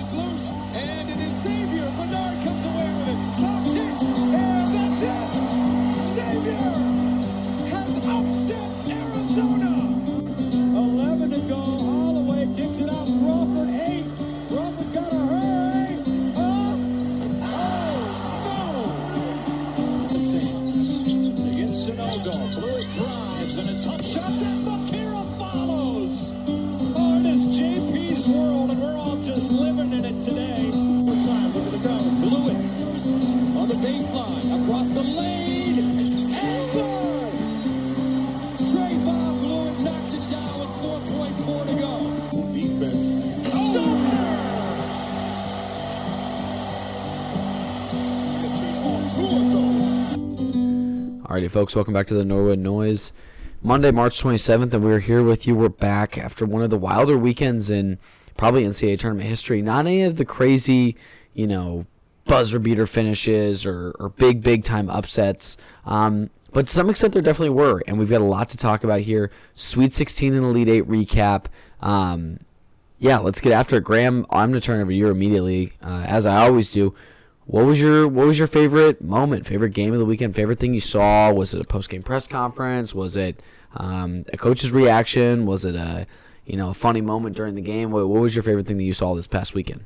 is loose, and it is Xavier. Badarka comes away with it. Top kicks, and that's it. Xavier has upset Arizona. 11 to go. Holloway kicks it out. Crawford, 8. Crawford's got a hurry. Oh, no. Insane. Against Sanogo. Blue drives, and a tough shot. That Bakira follows. JP's world, and we're all just living in it today. One time, look at the crowd, blew it on the baseline, across the lane, and good. Trayvon blew it, knocks it down with 4.4 to go. Full defense. Oh. Alrighty, folks, welcome back to the Norwood Noise. Monday, March 27th, and we're here with you. We're back after one of the wilder weekends in probably NCAA tournament history. Not any of the crazy, you know, buzzer beater finishes or big time upsets. But to some extent, there definitely were, and we've got a lot to talk about here. Sweet 16 and Elite 8 recap. Yeah, let's get after it. Graham, I'm going to turn over to you immediately, as I always do. What was your favorite moment, favorite game of the weekend, favorite thing you saw? Was it a post-game press conference? Was it a coach's reaction? Was it a funny moment during the game? What was your favorite thing that you saw this past weekend?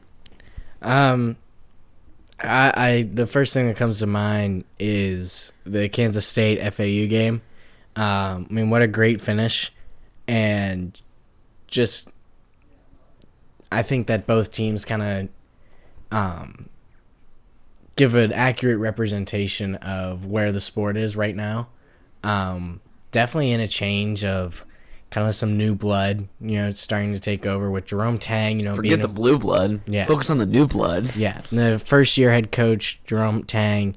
The first thing that comes to mind is the Kansas State FAU game. I mean, what a great finish, and just I think that both teams kind of give an accurate representation of where the sport is right now. Definitely in a change of kind of some new blood, you know, starting to take over with Jerome Tang. You know, forget the blue blood. Yeah. Focus on the new blood. Yeah. The first-year head coach, Jerome Tang,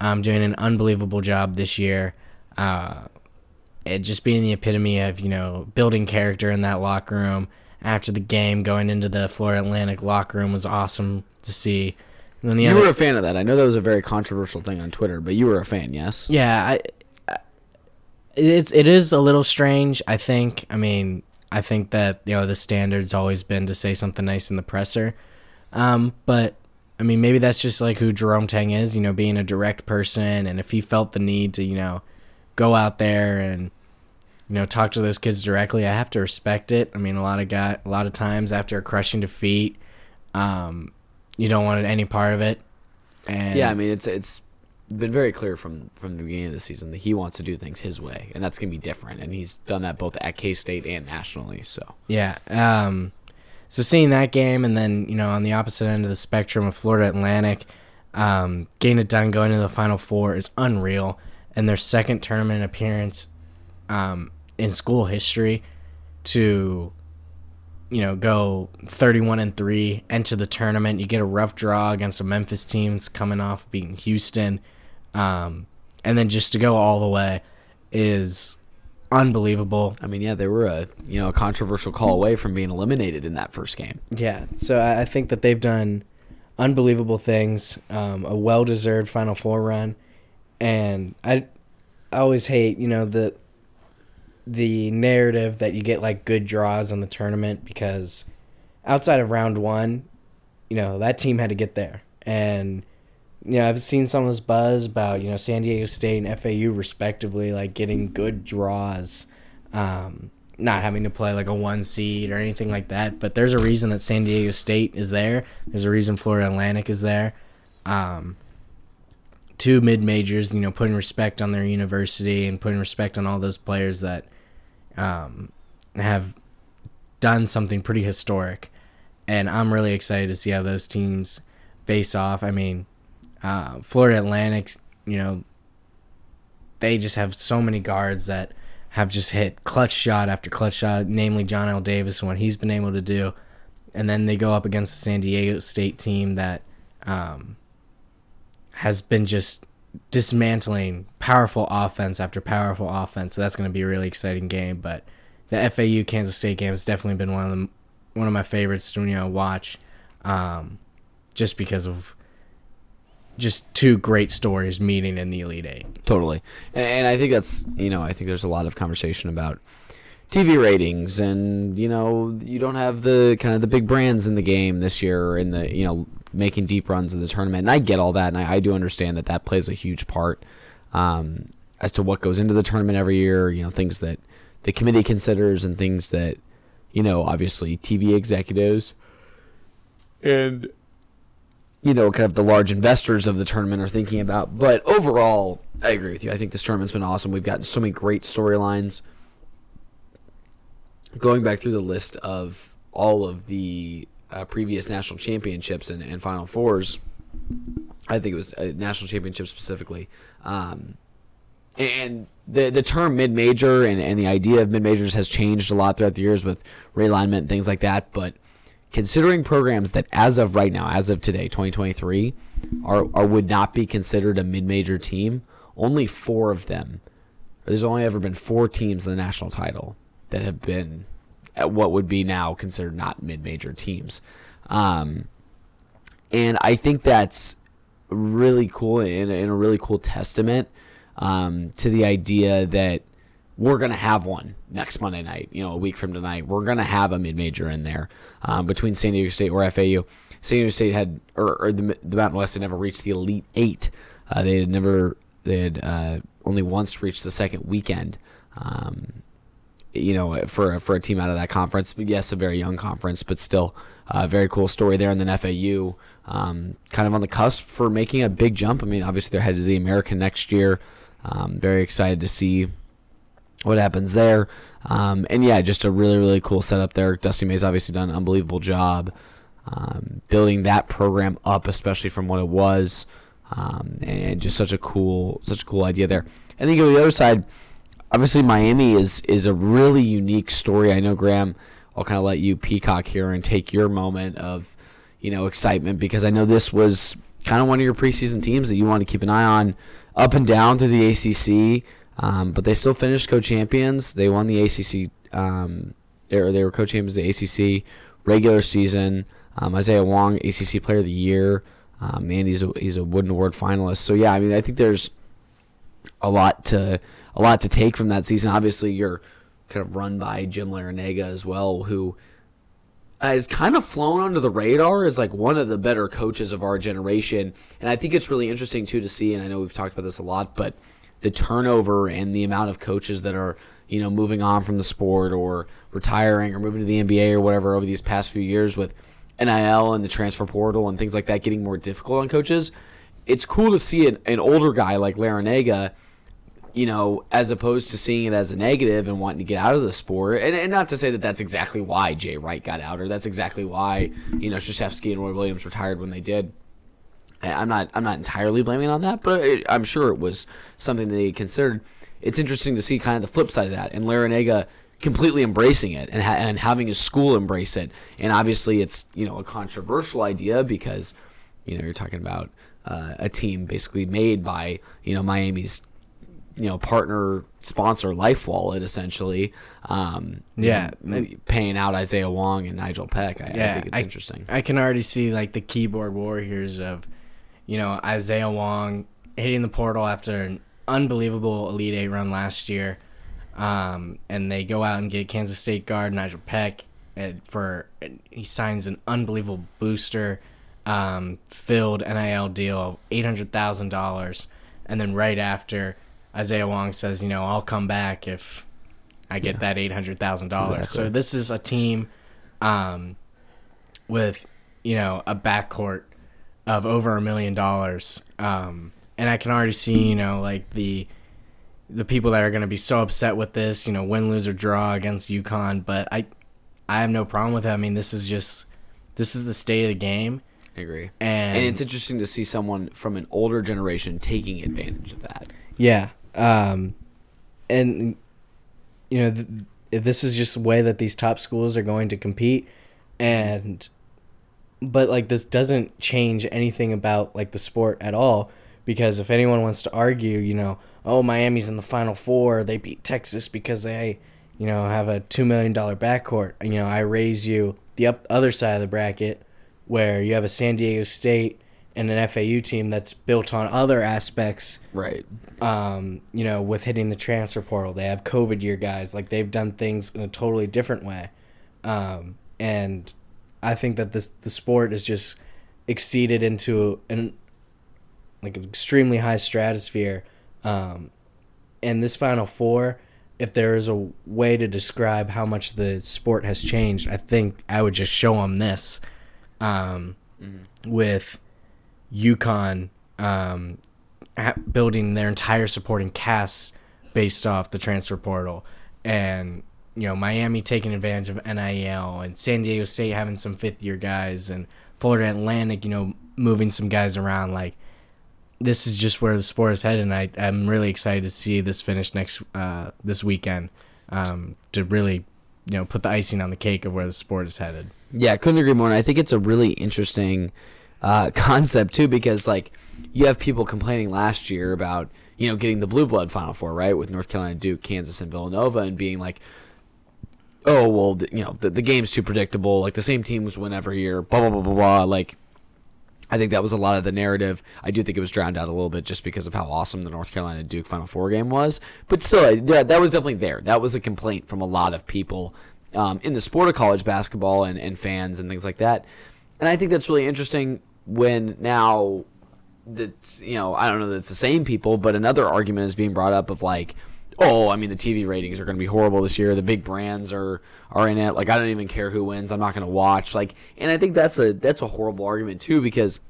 doing an unbelievable job this year. It just being the epitome of, you know, building character in that locker room. After the game, going into the Florida Atlantic locker room was awesome to see. You were a fan of that. I know that was a very controversial thing on Twitter, but you were a fan, yes? Yeah, it is a little strange, I think. I mean, I think that, you know, the standard's always been to say something nice in the presser. But, I mean, maybe that's just like who Jerome Tang is, you know, being a direct person. And if he felt the need to, you know, go out there and, you know, talk to those kids directly, I have to respect it. I mean, a lot of times after a crushing defeat, you don't want any part of it. And yeah, I mean, it's been very clear from the beginning of the season that he wants to do things his way, and that's going to be different, and he's done that both at K-State and nationally. So yeah, so seeing that game, and then, you know, on the opposite end of the spectrum of Florida Atlantic, getting it done, going to the Final Four is unreal, and their second tournament appearance in school history to, you know, go 31-3, enter the tournament. You get a rough draw against a Memphis team that's coming off beating Houston, and then just to go all the way is unbelievable. I mean, yeah, they were a controversial call away from being eliminated in that first game. Yeah, so I think that they've done unbelievable things. A well-deserved Final Four run, and I always hate, you know, the narrative that you get like good draws on the tournament, because outside of round one, you know, that team had to get there. And, you know, I've seen some of this buzz about, you know, San Diego State and FAU respectively, like getting good draws, not having to play like a 1 seed or anything like that. But there's a reason that San Diego State is there. There's a reason Florida Atlantic is there. Two mid-majors, you know, putting respect on their university and putting respect on all those players that have done something pretty historic, and I'm really excited to see how those teams face off. I mean, Florida Atlantic, you know, they just have so many guards that have just hit clutch shot after clutch shot, namely Johnell Davis and what he's been able to do, and then they go up against the San Diego State team that has been just dismantling powerful offense after powerful offense. So that's going to be a really exciting game. But the FAU Kansas State game has definitely been one of my favorites to, you know, watch, just because of just two great stories meeting in the Elite Eight. Totally, and I think that's, you know, I think there's a lot of conversation about TV ratings, and you don't have the kind of the big brands in the game this year, or in the making deep runs in the tournament. And I get all that, and I do understand that plays a huge part as to what goes into the tournament every year. Things that the committee considers, and things that obviously TV executives and kind of the large investors of the tournament are thinking about. But overall, I agree with you. I think this tournament's been awesome. We've gotten so many great storylines. Going back through the list of all of the previous national championships and Final Fours, I think it was national championships specifically, and the term mid-major and the idea of mid-majors has changed a lot throughout the years with realignment and things like that, but considering programs that as of right now, as of today, 2023, are would not be considered a mid-major team, only four of them, or there's only ever been four teams in the national title that have been at what would be now considered not mid-major teams. And I think that's really cool and a really cool testament to the idea that we're going to have one next Monday night, a week from tonight. We're going to have a mid-major in there between San Diego State or FAU. San Diego State had the Mountain West had never reached the Elite Eight. They had only once reached the second weekend. For a team out of that conference, yes, a very young conference, but still a very cool story there. And then FAU, kind of on the cusp for making a big jump. I mean, obviously they're headed to the American next year. Very excited to see what happens there. Just a really, really cool setup there. Dusty May's obviously done an unbelievable job building that program up, especially from what it was, and just such a cool idea there. And then you go to the other side. Obviously, Miami is a really unique story. I know, Graham, I'll kind of let you peacock here and take your moment of, excitement, because I know this was kind of one of your preseason teams that you want to keep an eye on up and down through the ACC, but they still finished co-champions. They won the ACC. They were co-champions of the ACC regular season. Isaiah Wong, ACC Player of the Year. And he's a Wooden Award finalist. So, yeah, I mean, I think there's a lot to take from that season. Obviously, you're kind of run by Jim Laranaga as well, who has kind of flown under the radar as like one of the better coaches of our generation. And I think it's really interesting, too, to see, and I know we've talked about this a lot, but the turnover and the amount of coaches that are, moving on from the sport or retiring or moving to the NBA or whatever over these past few years with NIL and the transfer portal and things like that getting more difficult on coaches. It's cool to see an older guy like Laranaga, as opposed to seeing it as a negative and wanting to get out of the sport. And not to say that that's exactly why Jay Wright got out, or that's exactly why, Krzyzewski and Roy Williams retired when they did. I'm not entirely blaming on that, but I'm sure it was something they considered. It's interesting to see kind of the flip side of that, and Laranaga completely embracing it and having his school embrace it. And obviously it's, a controversial idea because, you're talking about a team basically made by, Miami's, partner sponsor Life Wallet, essentially. Paying out Isaiah Wong and Nijel Pack. I think it's interesting. I can already see like the keyboard warriors of, Isaiah Wong hitting the portal after an unbelievable Elite Eight run last year, and they go out and get Kansas State guard Nijel Pack, and he signs an unbelievable booster filled NIL deal, $800,000, and then right after, Isaiah Wong says, I'll come back if I get that $800,000. Exactly. So this is a team with, a backcourt of over $1 million. And I can already see, like the people that are going to be so upset with this, win, lose, or draw against UConn. But I have no problem with it. I mean, this is the state of the game. I agree. And it's interesting to see someone from an older generation taking advantage of that. Yeah. And, this is just the way that these top schools are going to compete. But, like, this doesn't change anything about, like, the sport at all. Because if anyone wants to argue, Miami's in the Final Four. They beat Texas because they, have a $2 million backcourt. I raise you the other side of the bracket where you have a San Diego State in an FAU team that's built on other aspects. Right. You know, with hitting the transfer portal, they have COVID year guys. Like, they've done things in a totally different way. And I think that the sport has just exceeded into an extremely high stratosphere. And this Final Four, if there is a way to describe how much the sport has changed, I think I would just show them this. With UConn building their entire supporting cast based off the transfer portal, and you know, Miami taking advantage of NIL, and San Diego State having some fifth-year guys, and Florida Atlantic, you know, moving some guys around. Like, this is just where the sport is headed, and I'm really excited to see this finish this weekend to really, you know, put the icing on the cake of where the sport is headed. Yeah, I couldn't agree more. And I think it's a really interesting concept, too, because, like, you have people complaining last year about, you know, getting the Blue Blood Final Four, right, with North Carolina, Duke, Kansas, and Villanova, and being like, oh, well, you know, the game's too predictable. Like, the same teams win every year, blah, blah, blah, blah, blah. Like, I think that was a lot of the narrative. I do think it was drowned out a little bit just because of how awesome the North Carolina Duke Final Four game was. But still, yeah, that was definitely there. That was a complaint from a lot of people in the sport of college basketball and fans and things like that. And I think that's really interesting when now that, you know, I don't know that it's the same people, but another argument is being brought up of like, oh, I mean, the TV ratings are going to be horrible this year. The big brands are in it. Like, I don't even care who wins. I'm not going to watch. Like, and I think that's a horrible argument too, because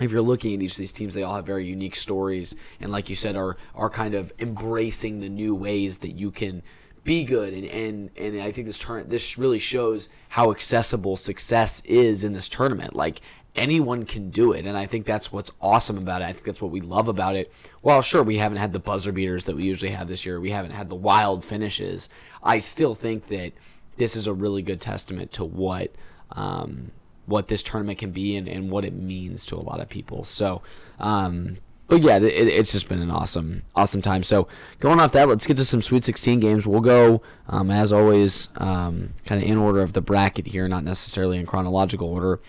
if you're looking at each of these teams, they all have very unique stories, and like you said, are kind of embracing the new ways that you can be good. And I think this really shows how accessible success is in this tournament. Like, anyone can do it, and I think that's what's awesome about it. I think that's what we love about it. While sure, we haven't had the buzzer beaters that we usually have this year, we haven't had the wild finishes, I still think that this is a really good testament to what this tournament can be and what it means to a lot of people. So, but yeah, it's just been an awesome time. So going off that, let's get to some Sweet 16 games. We'll go, as always, kind of in order of the bracket here, not necessarily in chronological order.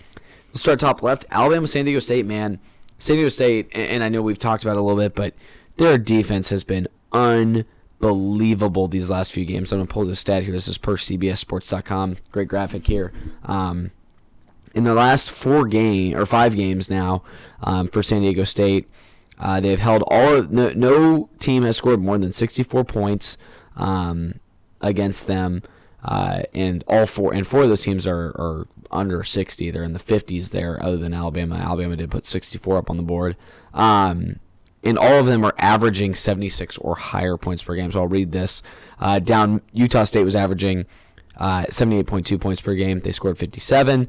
Let's start top left. Alabama, San Diego State, man. San Diego State, and I know we've talked about it a little bit, but their defense has been unbelievable these last few games. I'm going to pull this stat here. This is per CBSSports.com. Great graphic here. In their last five games now for San Diego State, they've held no team has scored more than 64 points against them. And four of those teams are under 60. They're in the 50s there, other than Alabama. Alabama did put 64 up on the board. And all of them are averaging 76 or higher points per game. So I'll read this. Down, Utah State was averaging 78.2 points per game. They scored 57.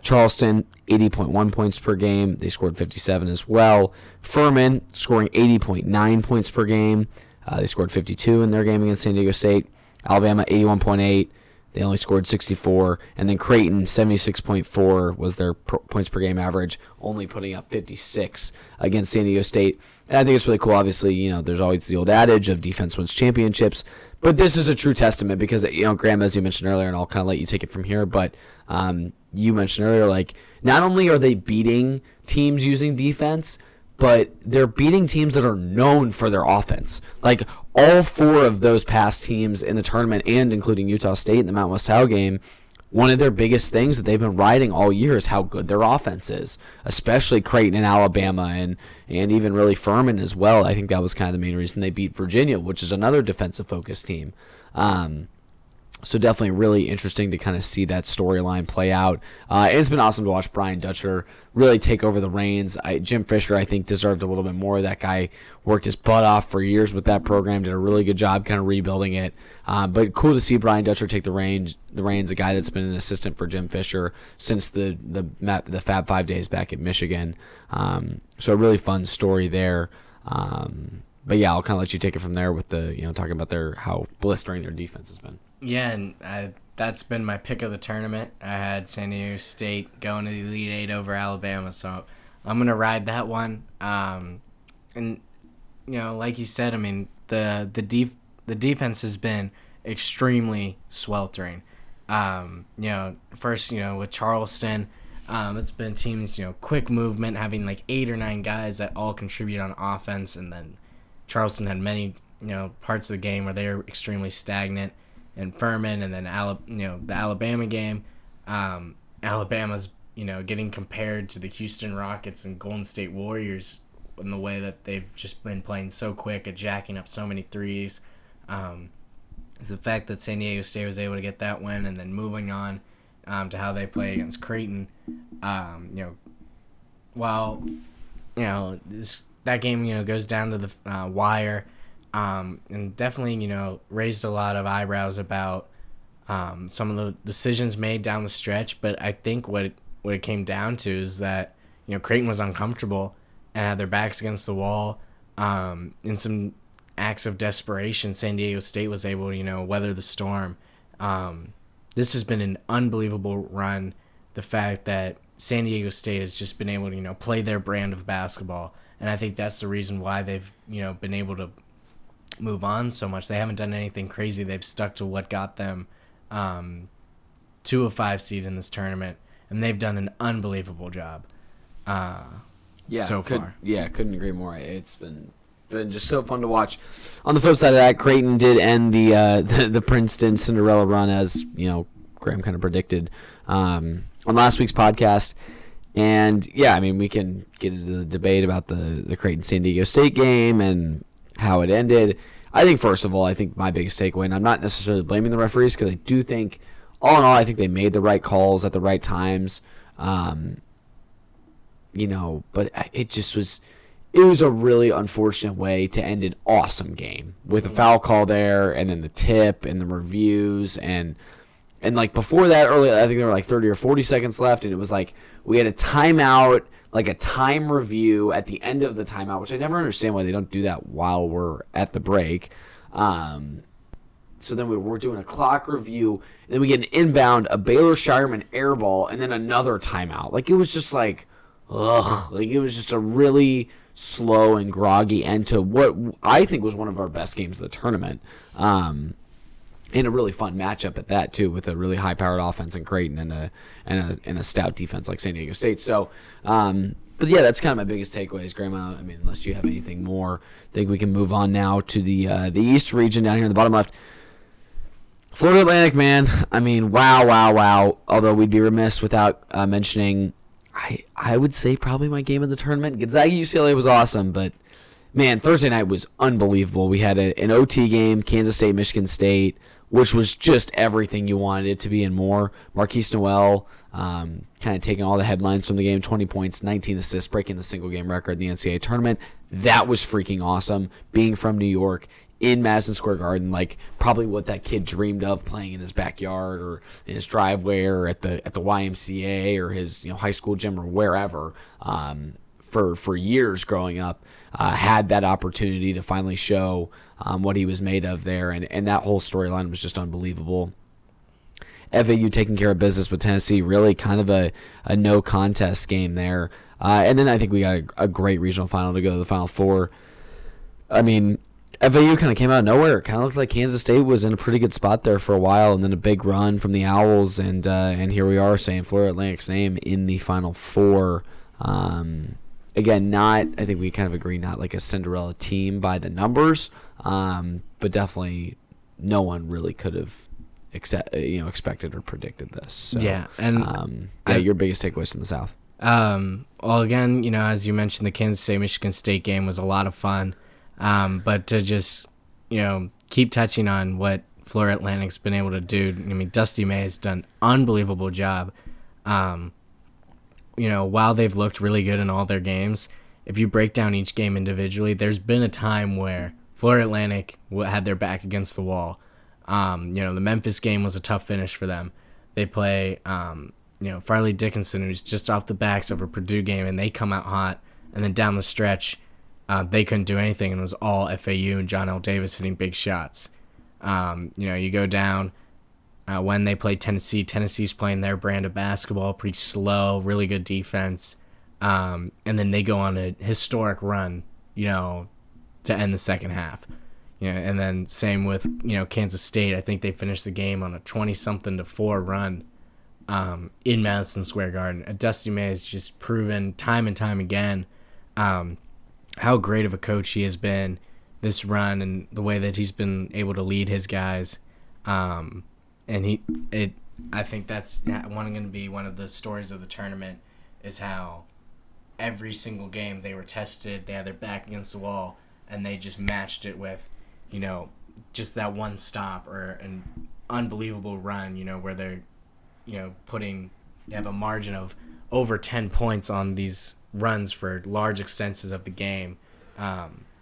Charleston, 80.1 points per game. They scored 57 as well. Furman scoring 80.9 points per game. They scored 52 in their game against San Diego State. Alabama, 81.8. They only scored 64. And then Creighton, 76.4 was their points per game average, only putting up 56 against San Diego State. And I think it's really cool. Obviously, you know, there's always the old adage of defense wins championships. But this is a true testament because, you know, Graham, as you mentioned earlier, and I'll kind of let you take it from here, but you mentioned earlier, like, not only are they beating teams using defense, but they're beating teams that are known for their offense. Like, all four of those past teams in the tournament, and including Utah State in the Mount West Howe game, one of their biggest things that they've been riding all year is how good their offense is, especially Creighton and Alabama and even really Furman as well. I think that was kind of the main reason they beat Virginia, which is another defensive-focused team. So definitely really interesting to kind of see that storyline play out. And it's been awesome to watch Brian Dutcher really take over the reins. Jim Fisher, I think, deserved a little bit more. That guy worked his butt off for years with that program, did a really good job kind of rebuilding it. But cool to see Brian Dutcher take the reins, a guy that's been an assistant for Jim Fisher since the Fab 5 days back at Michigan. So a really fun story there. But yeah, I'll kind of let you take it from there with the, you know, talking about how blistering their defense has been. Yeah, and that's been my pick of the tournament. I had San Diego State going to the Elite Eight over Alabama, so I'm going to ride that one. And, you know, like you said, I mean, the defense has been extremely sweltering. You know, first, you know, with Charleston, It's been teams, you know, quick movement, having like 8 or 9 guys that all contribute on offense. And then Charleston had many, you know, parts of the game where they were extremely stagnant, and Furman, and then the Alabama game. Alabama's, you know, getting compared to the Houston Rockets and Golden State Warriors in the way that they've just been playing so quick and jacking up so many threes. It's the fact that San Diego State was able to get that win, and then moving on to how they play against Creighton. That game, you know, goes down to the wire, and definitely, you know, raised a lot of eyebrows about some of the decisions made down the stretch. But I think what it came down to is that, you know, Creighton was uncomfortable and had their backs against the wall. In some acts of desperation, San Diego State was able to, you know, weather the storm. This has been an unbelievable run. The fact that San Diego State has just been able to, you know, play their brand of basketball. And I think that's the reason why they've, you know, been able to move on so much. They haven't done anything crazy. They've stuck to what got them to a 5 seed in this tournament. And they've done an unbelievable job so far. Yeah, couldn't agree more. It's been just so fun to watch. On the flip side of that, Creighton did end the Princeton Cinderella run, as you know, Graham kind of predicted on last week's podcast. And yeah, I mean, we can get into the debate about the Creighton San Diego State game and how it ended. I think first of all, I think my biggest takeaway, and I'm not necessarily blaming the referees, because I do think all in all, I think they made the right calls at the right times. You know, but it just was. It was a really unfortunate way to end an awesome game, with a foul call there, and then the tip and the reviews, and like before that, early, I think there were like 30 or 40 seconds left, and it was like we had a timeout, like a time review at the end of the timeout, which I never understand why they don't do that while we're at the break. So then we're doing a clock review, and then we get an inbound, a Baylor Shireman air ball, and then another timeout. Like it was just like, ugh, like it was just a really slow and groggy end to what I think was one of our best games of the tournament, and a really fun matchup at that too, with a really high-powered offense in Creighton and a stout defense like San Diego State. So, but yeah, that's kind of my biggest takeaways, Grandma. I mean, unless you have anything more, I think we can move on now to the East region down here in the bottom left. Florida Atlantic, man. I mean, wow. Although we'd be remiss without mentioning. I would say probably my game of the tournament. Gonzaga UCLA was awesome, but man, Thursday night was unbelievable. We had an OT game, Kansas State, Michigan State, which was just everything you wanted it to be and more. Markquis Nowell kind of taking all the headlines from the game, 20 points, 19 assists, breaking the single game record in the NCAA tournament. That was freaking awesome. Being from New York in Madison Square Garden, like probably what that kid dreamed of, playing in his backyard or in his driveway or at the YMCA or his, you know, high school gym or wherever for years growing up, had that opportunity to finally show what he was made of there. And that whole storyline was just unbelievable. FAU taking care of business with Tennessee, really kind of a no contest game there. And then I think we got a great regional final to go to the Final Four. I mean, FAU kind of came out of nowhere. It kind of looked like Kansas State was in a pretty good spot there for a while, and then a big run from the Owls, and here we are saying Florida Atlantic's name in the Final Four. Again, not, I think we kind of agree, not like a Cinderella team by the numbers, but definitely no one really could have expected or predicted this. So, yeah, and your biggest takeaways from the South. Well, again, you know, as you mentioned, the Kansas State-Michigan State game was a lot of fun. But to just, you know, keep touching on what Florida Atlantic's been able to do. I mean, Dusty May has done an unbelievable job. You know, while they've looked really good in all their games, if you break down each game individually, there's been a time where Florida Atlantic had their back against the wall. You know, the Memphis game was a tough finish for them. They play, you know, Farley Dickinson, who's just off the backs of a Purdue game, and they come out hot, and then down the stretch, they couldn't do anything, and it was all FAU and Johnell Davis hitting big shots. You know, you go down when they play Tennessee. Tennessee's playing their brand of basketball, pretty slow, really good defense. And then they go on a historic run, you know, to end the second half. You know, and then same with, you know, Kansas State. I think they finished the game on a 20-something to 4 run in Madison Square Garden. Dusty May has just proven time and time again how great of a coach he has been this run and the way that he's been able to lead his guys. I think that's going to be one of the stories of the tournament, is how every single game they were tested, they had their back against the wall, and they just matched it with, you know, just that one stop or an unbelievable run, you know, where they're, you know, they have a margin of over 10 points on these runs for large extensions of the game.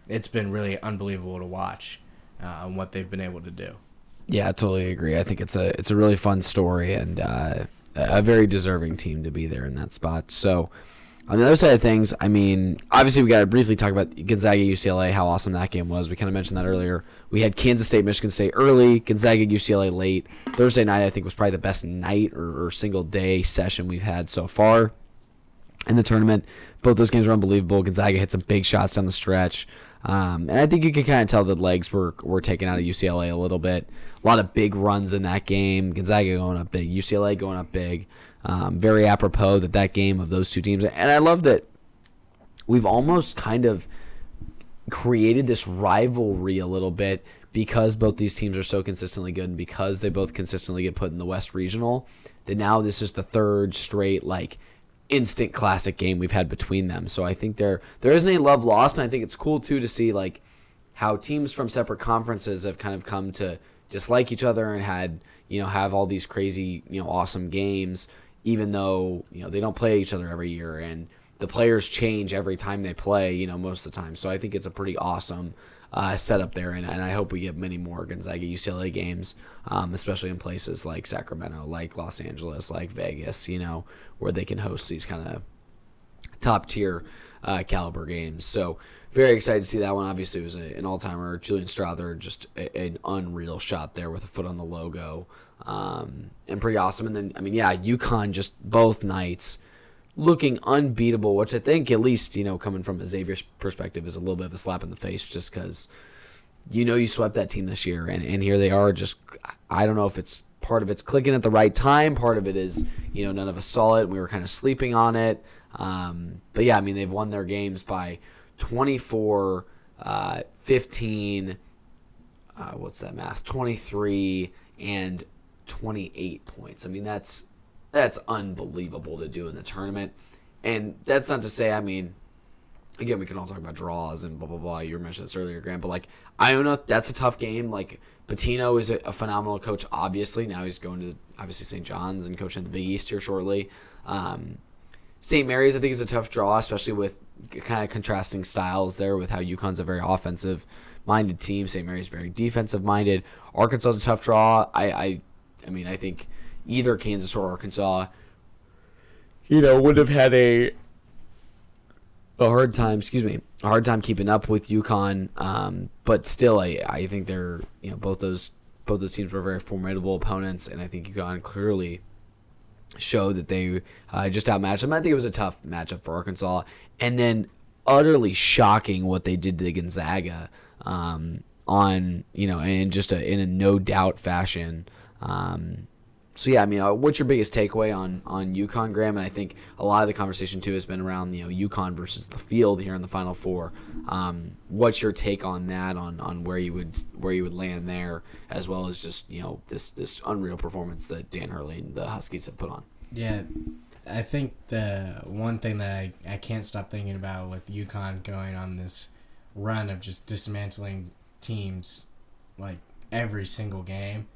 It's been really unbelievable to watch on what they've been able to do. Yeah, I totally agree. I think it's a really fun story and a very deserving team to be there in that spot. So on the other side of things, I mean, obviously we got to briefly talk about Gonzaga-UCLA, how awesome that game was. We kind of mentioned that earlier. We had Kansas State, Michigan State early, Gonzaga-UCLA late. Thursday night I think was probably the best night or single day session we've had so far in the tournament. Both those games were unbelievable. Gonzaga hit some big shots down the stretch. And I think you can kind of tell the legs were taken out of UCLA a little bit. A lot of big runs in that game. Gonzaga going up big, UCLA going up big. Very apropos that game of those two teams. And I love that we've almost kind of created this rivalry a little bit because both these teams are so consistently good and because they both consistently get put in the West Regional, that now this is the third straight, like, instant classic game we've had between them. So I think there isn't any love lost, and I think it's cool too to see like how teams from separate conferences have kind of come to dislike each other and have all these crazy, you know, awesome games, even though, you know, they don't play each other every year and the players change every time they play, you know, most of the time. So I think it's a pretty awesome setup there, and I hope we get many more Gonzaga UCLA games, especially in places like Sacramento, like Los Angeles, like Vegas, you know, where they can host these kind of top-tier caliber games. So very excited to see that one. Obviously, it was an all-timer. Julian Strother, just an unreal shot there with a foot on the logo, and pretty awesome. And then, I mean, yeah, UConn just both nights looking unbeatable, which I think, at least, you know, coming from a Xavier's perspective, is a little bit of a slap in the face, just because, you know, you swept that team this year, and here they are. Just, I don't know if it's part of it's clicking at the right time, part of it is, you know, none of us saw it and we were kind of sleeping on it. But yeah, I mean, they've won their games by 24, 15, 23 and 28 points. I mean, that's unbelievable to do in the tournament. And that's not to say, I mean, again, we can all talk about draws and blah, blah, blah. You mentioned this earlier, Graham, but like Iona, that's a tough game. Like Pitino is a phenomenal coach, obviously. Now he's going to, obviously, St. John's and coaching the Big East here shortly. St. Mary's, I think, is a tough draw, especially with kind of contrasting styles there with how UConn's a very offensive-minded team. St. Mary's very defensive-minded. Arkansas is a tough draw. I mean, I think either Kansas or Arkansas, you know, would have had a hard time keeping up with UConn. But still, I think they're, you know, both those teams were very formidable opponents, and I think UConn clearly showed that they just outmatched them. I think it was a tough matchup for Arkansas, and then utterly shocking what they did to Gonzaga on, you know, and just in a no doubt fashion. So, yeah, I mean, what's your biggest takeaway on UConn, Graham? And I think a lot of the conversation, too, has been around, you know, UConn versus the field here in the Final Four. What's your take on that, on where you would land there, as well as just, you know, this unreal performance that Dan Hurley and the Huskies have put on? Yeah, I think the one thing that I can't stop thinking about with UConn going on this run of just dismantling teams, like, every single game,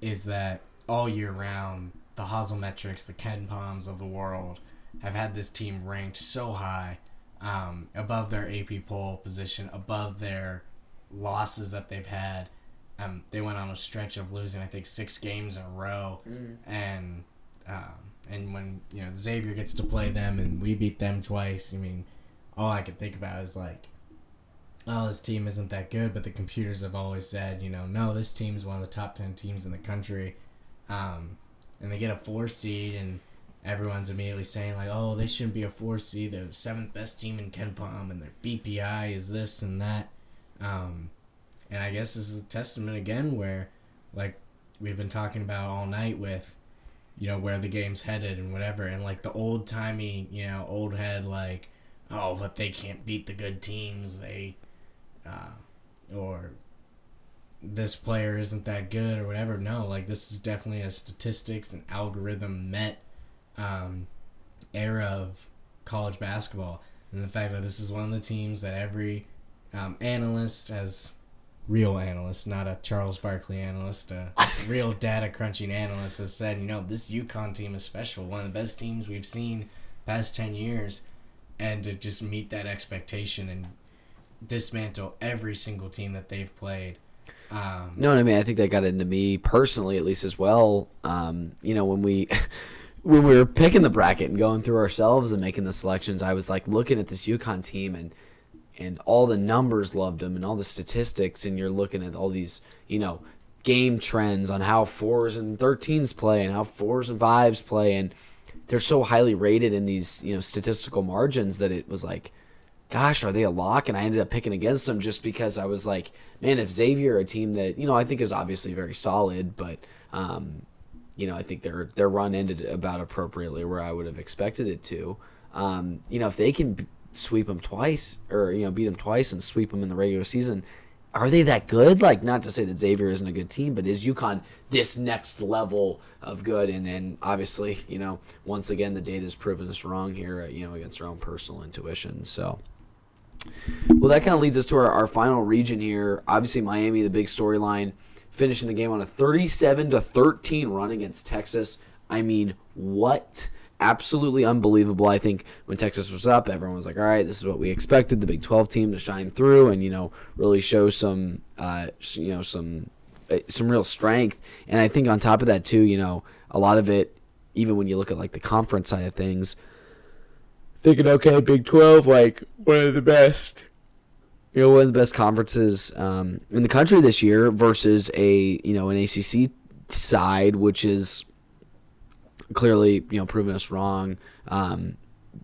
is that all year round, the Hazelmetrics, the Ken Poms of the world have had this team ranked so high, above their AP poll position, above their losses that they've had. They went on a stretch of losing, I think, 6 games in a row, and when, you know, Xavier gets to play them and we beat them twice, I mean, all I could think about is like, oh, this team isn't that good, but the computers have always said, you know, no, this team is one of the top 10 teams in the country. And they get a 4 seed, and everyone's immediately saying, like, oh, they shouldn't be a 4 seed. They're the 7th best team in Ken Pom, and their BPI is this and that. And I guess this is a testament again where, like, we've been talking about all night with you know, where the game's headed and whatever. And, like, the old-timey, you know, old head, like, oh, but they can't beat the good teams. They, or this player isn't that good or whatever. No, like, this is definitely a statistics and algorithm met era of college basketball. And the fact that this is one of the teams that every analyst has... real analyst, not a Charles Barkley analyst, a real data crunching analyst has said, you know, this UConn team is special, one of the best teams we've seen past 10 years, and to just meet that expectation and dismantle every single team that they've played. No, I mean, I think that got into me personally, at least as well. You know, when we were picking the bracket and going through ourselves and making the selections, I was like looking at this UConn team and all the numbers loved them and all the statistics, and you're looking at all these, you know, game trends on how 4s and 13s play and how 4s and 5s play, and they're so highly rated in these, you know, statistical margins that it was like, gosh, are they a lock? And I ended up picking against them just because I was like, man, if Xavier, a team that, you know, I think is obviously very solid, but, you know, I think their run ended about appropriately where I would have expected it to. You know, if they can sweep them twice, or, you know, beat them twice and sweep them in the regular season, are they that good? Like, not to say that Xavier isn't a good team, but is UConn this next level of good? And obviously, you know, once again, the data has proven us wrong here, you know, against our own personal intuition. So, well, that kind of leads us to our final region here. Obviously, Miami, the big storyline, finishing the game on a 37-13 run against Texas. I mean, what? Absolutely unbelievable. I think when Texas was up, everyone was like, all right, this is what we expected, the Big 12 team to shine through and, you know, really show some, you know, some real strength. And I think on top of that, too, you know, a lot of it, even when you look at, like, the conference side of things, thinking, okay, Big 12, like, one of the best, you know, one of the best conferences in the country this year versus a, you know, an ACC side, which is clearly, you know, proving us wrong,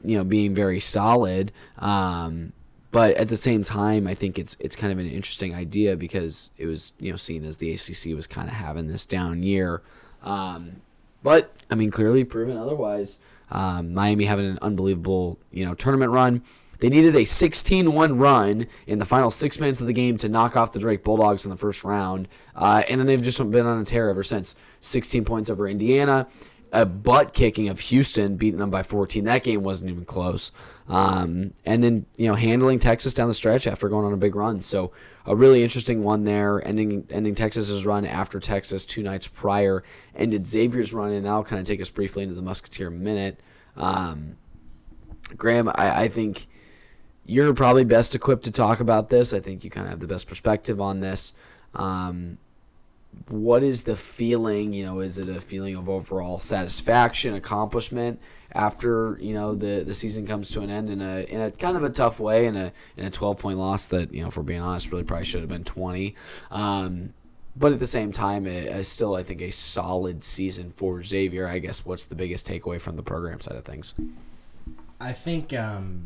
you know, being very solid. But at the same time, I think it's kind of an interesting idea because it was, you know, seen as the ACC was kind of having this down year. But, I mean, clearly proven otherwise. Miami having an unbelievable, you know, tournament run. They needed a 16-1 run in the final 6 minutes of the game to knock off the Drake Bulldogs in the first round. And then they've just been on a tear ever since. 16 points over Indiana. A butt-kicking of Houston, beating them by 14. That game wasn't even close. And then, you know, handling Texas down the stretch after going on a big run. So a really interesting one there, ending Texas's run after Texas two nights prior ended Xavier's run, and that'll kind of take us briefly into the Musketeer Minute. Graham, I think you're probably best equipped to talk about this. I think you kind of have the best perspective on this. What is the feeling? You know, is it a feeling of overall satisfaction, accomplishment after, you know, the season comes to an end in a kind of a tough way, in a 12-point loss that, you know, if we're being honest, really probably should have been 20. But at the same time, it's still, I think, a solid season for Xavier. I guess what's the biggest takeaway from the program side of things? I think the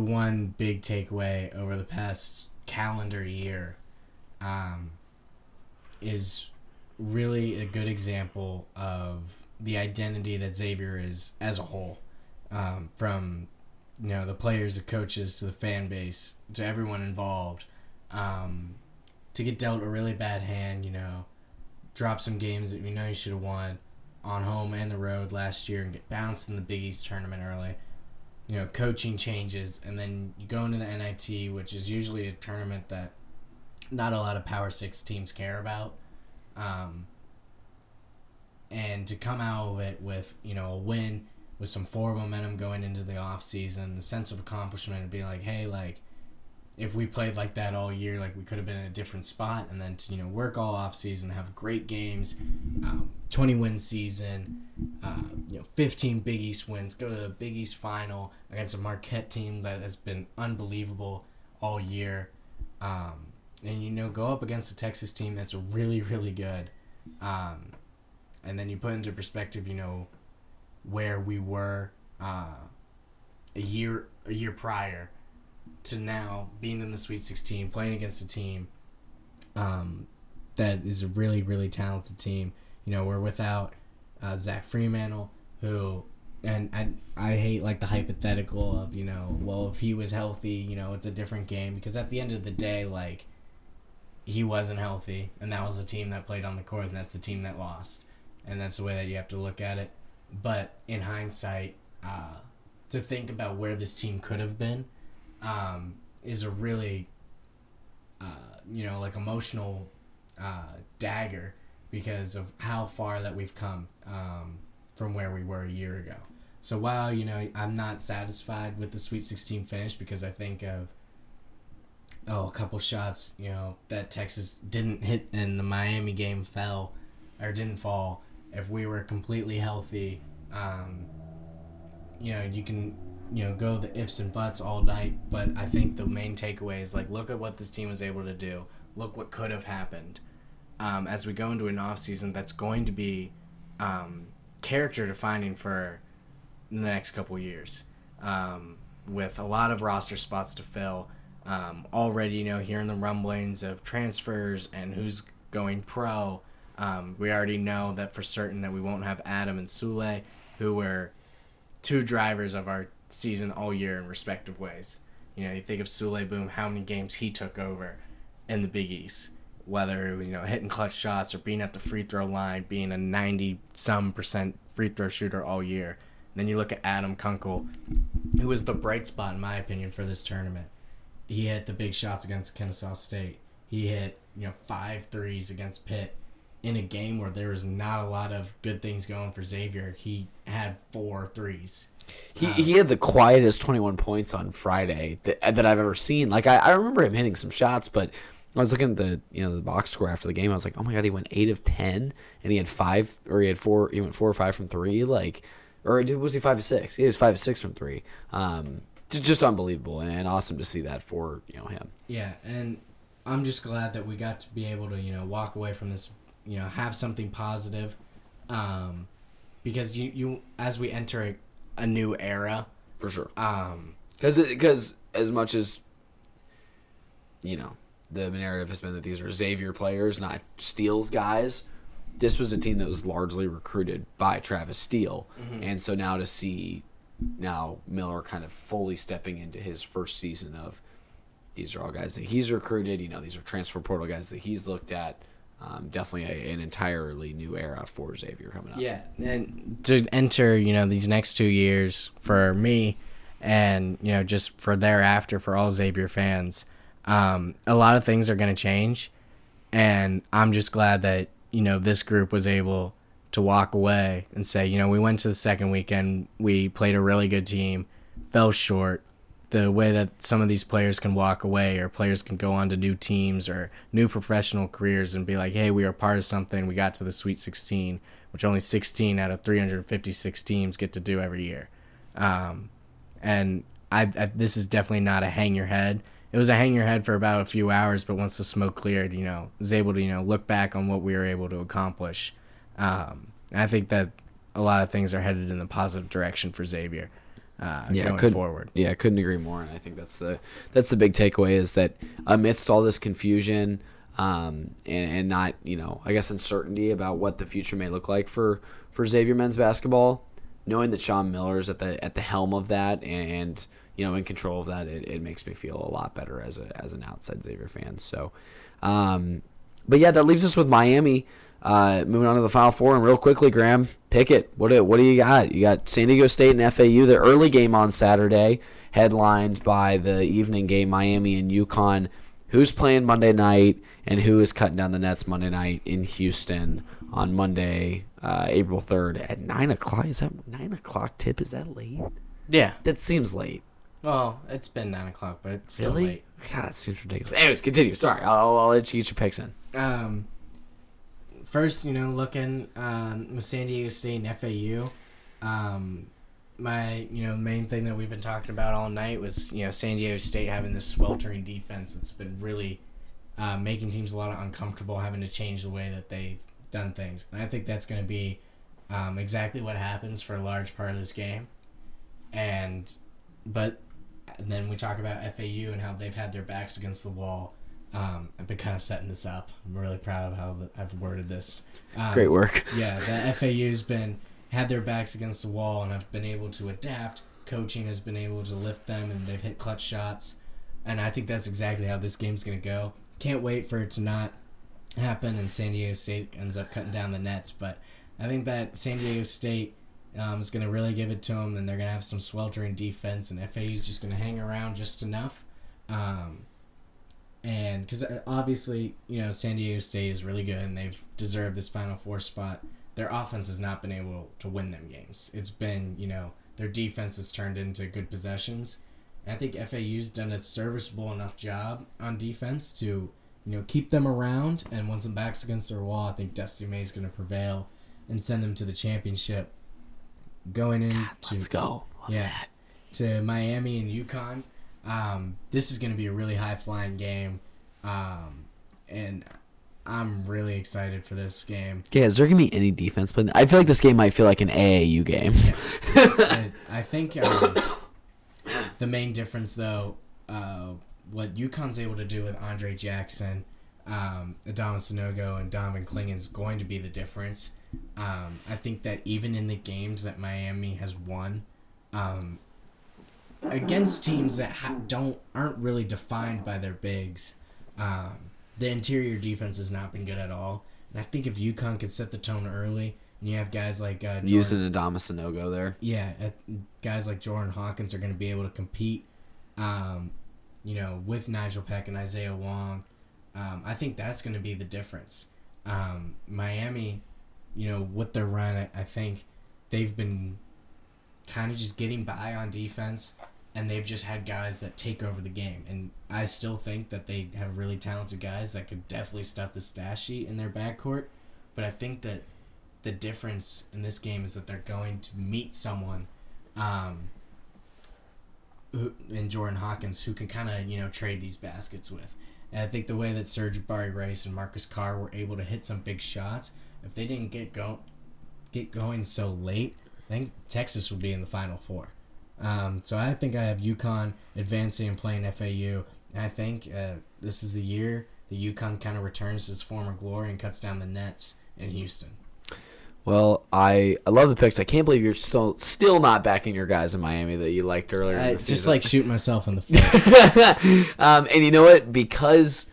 one big takeaway over the past calendar year is really a good example of the identity that Xavier is as a whole, from, you know, the players, the coaches, to the fan base, to everyone involved, to get dealt a really bad hand, you know, drop some games that you know you should have won on home and the road last year and get bounced in the Big East tournament early, you know, coaching changes, and then you go into the NIT, which is usually a tournament that not a lot of Power 6 teams care about, and to come out of it with, you know, a win, with some forward momentum going into the offseason, the sense of accomplishment, and being like, hey, like, if we played like that all year, like, we could have been in a different spot, and then to, you know, work all offseason, have great games, 20-win season, you know, 15 Big East wins, go to the Big East final against a Marquette team that has been unbelievable all year, and, you know, go up against a Texas team that's really, really good. And then you put into perspective, you know, where we were a year prior to now being in the Sweet 16, playing against a team that is a really, really talented team. You know, we're without Zach Fremantle, who, and I hate like the hypothetical of, you know, well, if he was healthy, you know, it's a different game, because at the end of the day, like, he wasn't healthy, and that was the team that played on the court, and that's the team that lost, and that's the way that you have to look at it. But in hindsight, to think about where this team could have been is a really, you know, like, emotional dagger because of how far that we've come from where we were a year ago. So while, you know, I'm not satisfied with the Sweet 16 finish, because I think of, oh, a couple shots, you know, that Texas didn't hit and the Miami game fell or didn't fall. If we were completely healthy, you know, you can, you know, go the ifs and buts all night, but I think the main takeaway is, like, look at what this team was able to do. Look what could have happened. As we go into an offseason that's going to be character defining for the next couple years, with a lot of roster spots to fill. Already, you know, hearing the rumblings of transfers and who's going pro. We already know that for certain that we won't have Adam and Sule, who were two drivers of our season all year in respective ways. You know, you think of Sule, boom, how many games he took over in the Big East, whether it was, you know, hitting clutch shots or being at the free throw line, being a 90-some% free throw shooter all year. And then you look at Adam Kunkel, who was the bright spot, in my opinion, for this tournament. He hit the big shots against Kansas State. He hit, you know, 5 threes against Pitt in a game where there was not a lot of good things going for Xavier. He had 4 threes. He had the quietest 21 points on Friday that I've ever seen. Like, I remember him hitting some shots, but I was looking at the, you know, the box score after the game. I was like, oh my God, he went 8 of 10, and he had 4. He went 4 or 5 from 3. Like, or was he 5 of 6? He was 5 of 6 from 3. Just unbelievable and awesome to see that for, you know, him. Yeah, and I'm just glad that we got to be able to, you know, walk away from this, you know, have something positive, because you as we enter a new era, for sure. Because as much as, you know, the narrative has been that these are Xavier players, not Steele's guys. This was a team that was largely recruited by Travis Steele, mm-hmm. and so now to see. Now Miller kind of fully stepping into his first season of these are all guys that he's recruited. You know, these are transfer portal guys that he's looked at. Definitely an entirely new era for Xavier coming up. Yeah, and to enter, you know, these next 2 years for me and, you know, just for thereafter for all Xavier fans, a lot of things are going to change. And I'm just glad that, you know, this group was able to walk away and say, you know, we went to the second weekend, we played a really good team, fell short. The way that some of these players can walk away, or players can go on to new teams or new professional careers and be like, hey, we are part of something, we got to the Sweet 16, which only 16 out of 356 teams get to do every year. And this is definitely not a hang your head. It was a hang your head for about a few hours, but once the smoke cleared, you know, was able to, you know, look back on what we were able to accomplish. I think that a lot of things are headed in the positive direction for Xavier going forward. Yeah, I couldn't agree more, and I think that's the big takeaway is that amidst all this confusion and not, you know, I guess uncertainty about what the future may look like for Xavier men's basketball, knowing that Sean Miller's at the helm of that and you know in control of that, it makes me feel a lot better as an outside Xavier fan. So, but yeah, that leaves us with Miami. Moving on to the Final Four, and real quickly, Graham, pick it. What do you got? You got San Diego State and FAU, the early game on Saturday, headlined by the evening game, Miami and UConn. Who's playing Monday night, and who is cutting down the nets Monday night in Houston on Monday, April 3rd at 9 o'clock? Is that 9 o'clock tip? Is that late? Yeah. That seems late. Well, it's been 9 o'clock, but it's still late. God, that seems ridiculous. Anyways, continue. Sorry, I'll let you get your picks in. First, you know, looking with San Diego State and FAU, my, you know, main thing that we've been talking about all night was, you know, San Diego State having this sweltering defense that's been really making teams a lot of uncomfortable, having to change the way that they've done things. And I think that's going to be exactly what happens for a large part of this game. And then we talk about FAU and how they've had their backs against the wall I've been kind of setting this up. I'm really proud of how I've worded this. Great work. Yeah, the FAU's been had their backs against the wall, and I've been able to adapt. Coaching has been able to lift them, and they've hit clutch shots. And I think that's exactly how this game's going to go. Can't wait for it to not happen, and San Diego State ends up cutting down the nets. But I think that San Diego State is going to really give it to them, and they're going to have some sweltering defense, and FAU's just going to hang around just enough. And because obviously, you know, San Diego State is really good, and they've deserved this Final Four spot. Their offense has not been able to win them games. It's been, you know, their defense has turned into good possessions. And I think FAU's done a serviceable enough job on defense to, you know, keep them around. And once the back's against their wall, I think Dusty May is going to prevail and send them to the championship. Going in, let's go. Love that. To Miami and UConn. This is going to be a really high-flying game, and I'm really excited for this game. Yeah, is there going to be any defense playing? I feel like this game might feel like an AAU game. Yeah. I think the main difference, though, what UConn's able to do with Andre Jackson, Adama Sanogo, and Donovan Clingan is going to be the difference. I think that even in the games that Miami has won, against teams that aren't really defined by their bigs, the interior defense has not been good at all. And I think if UConn could set the tone early, and you have guys like using Adama Sanogo there, yeah, guys like Jordan Hawkins are going to be able to compete, you know, with Nijel Pack and Isaiah Wong. I think that's going to be the difference. Miami, you know, with their run, I think they've been kind of just getting by on defense. And they've just had guys that take over the game. And I still think that they have really talented guys that could definitely stuff the stat sheet in their backcourt. But I think that the difference in this game is that they're going to meet someone in Jordan Hawkins who can kind of, you know, trade these baskets with. And I think the way that Serge Ibaka-Rice and Marcus Carr were able to hit some big shots, if they didn't get going so late, I think Texas would be in the Final Four. So I think I have UConn advancing and playing FAU. And I think this is the year that UConn kind of returns to its former glory and cuts down the nets in Houston. Well, I love the picks. I can't believe you're still not backing your guys in Miami that you liked earlier. It's just like shooting myself in the foot. And you know what? Because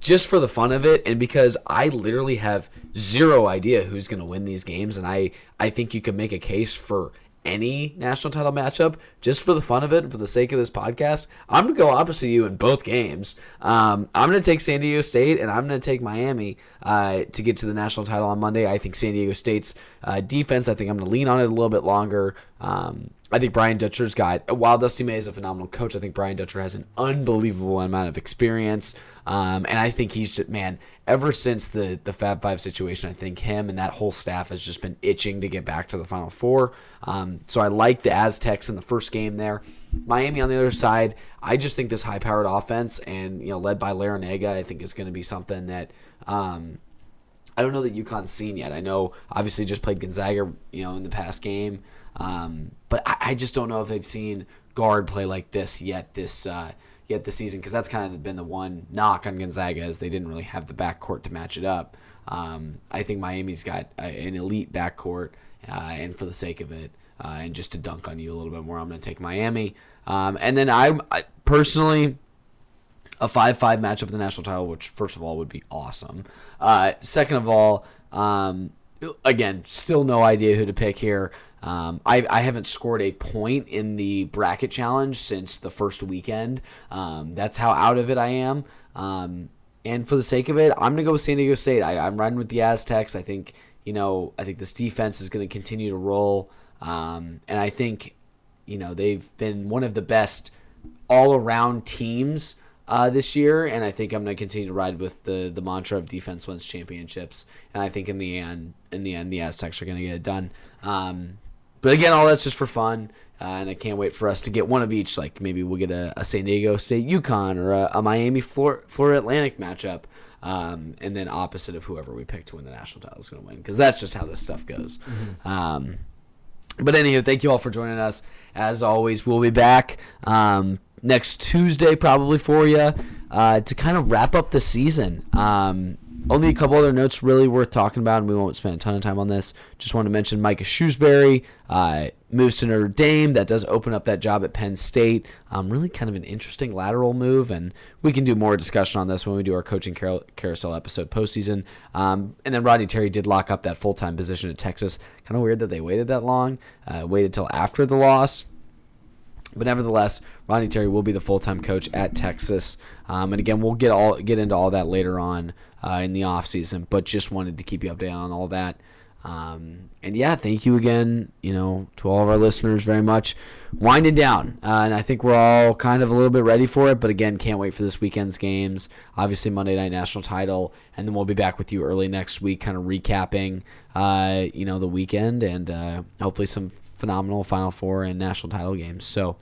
just for the fun of it and because I literally have zero idea who's going to win these games, and I think you can make a case for any national title matchup, just for the fun of it and for the sake of this podcast, I'm going to go opposite you in both games. I'm going to take San Diego State, and I'm going to take Miami to get to the national title on Monday. I think San Diego State's defense, I think I'm going to lean on it a little bit longer. I think Brian Dutcher's got, while Dusty May is a phenomenal coach, I think Brian Dutcher has an unbelievable amount of experience. And I think he's just, man, ever since the Fab Five situation, I think him and that whole staff has just been itching to get back to the Final Four. So I like the Aztecs in the first game there. Miami on the other side, I just think this high-powered offense and, you know, led by Laranaga, I think is going to be something that I don't know that UConn's seen yet. I know obviously just played Gonzaga, you know, in the past game. But I just don't know if they've seen guard play like this yet this season, because that's kind of been the one knock on Gonzaga is they didn't really have the backcourt to match it up. I think Miami's got an elite backcourt, and for the sake of it, and just to dunk on you a little bit more, I'm going to take Miami. And then I personally, a 5-5 matchup in the national title, which first of all would be awesome. Second of all, again, still no idea who to pick here. I haven't scored a point in the bracket challenge since the first weekend. That's how out of it I am. And for the sake of it, I'm going to go with San Diego State. I'm riding with the Aztecs. I think this defense is going to continue to roll. And I think, you know, they've been one of the best all-around teams this year, and I think I'm going to continue to ride with the mantra of defense wins championships. And I think in the end, the Aztecs are going to get it done. But again, all that's just for fun, and I can't wait for us to get one of each. Like maybe we'll get a San Diego State UConn or a Miami Florida Atlantic matchup, and then opposite of whoever we pick to win the national title is going to win, because that's just how this stuff goes. Mm-hmm. But anywho, thank you all for joining us. As always, we'll be back next Tuesday probably for you to kind of wrap up the season. Only a couple other notes really worth talking about, and we won't spend a ton of time on this. Just wanted to mention Micah Shrewsbury moves to Notre Dame. That does open up that job at Penn State. Really kind of an interesting lateral move, and we can do more discussion on this when we do our coaching carousel episode postseason. And then Rodney Terry did lock up that full-time position at Texas. Kind of weird that they waited that long, waited till after the loss. But nevertheless, Rodney Terry will be the full-time coach at Texas. And again, we'll get into all that later on in the offseason. But just wanted to keep you updated on all that. And yeah, thank you again, to all of our listeners very much. Winding down. And I think we're all kind of a little bit ready for it. But again, can't wait for this weekend's games. Obviously, Monday Night National Title. And then we'll be back with you early next week, kind of recapping, the weekend and hopefully some phenomenal Final Four and National Title games. So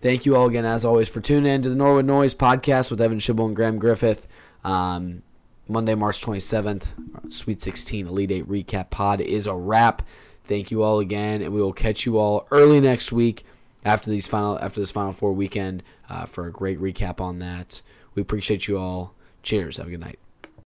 thank you all again, as always, for tuning in to the Norwood Noise podcast with Evan Schibble and Graham Griffith. Monday, March 27th, Sweet 16 Elite 8 Recap Pod is a wrap. Thank you all again, and we will catch you all early next week after this Final Four weekend for a great recap on that. We appreciate you all. Cheers. Have a good night.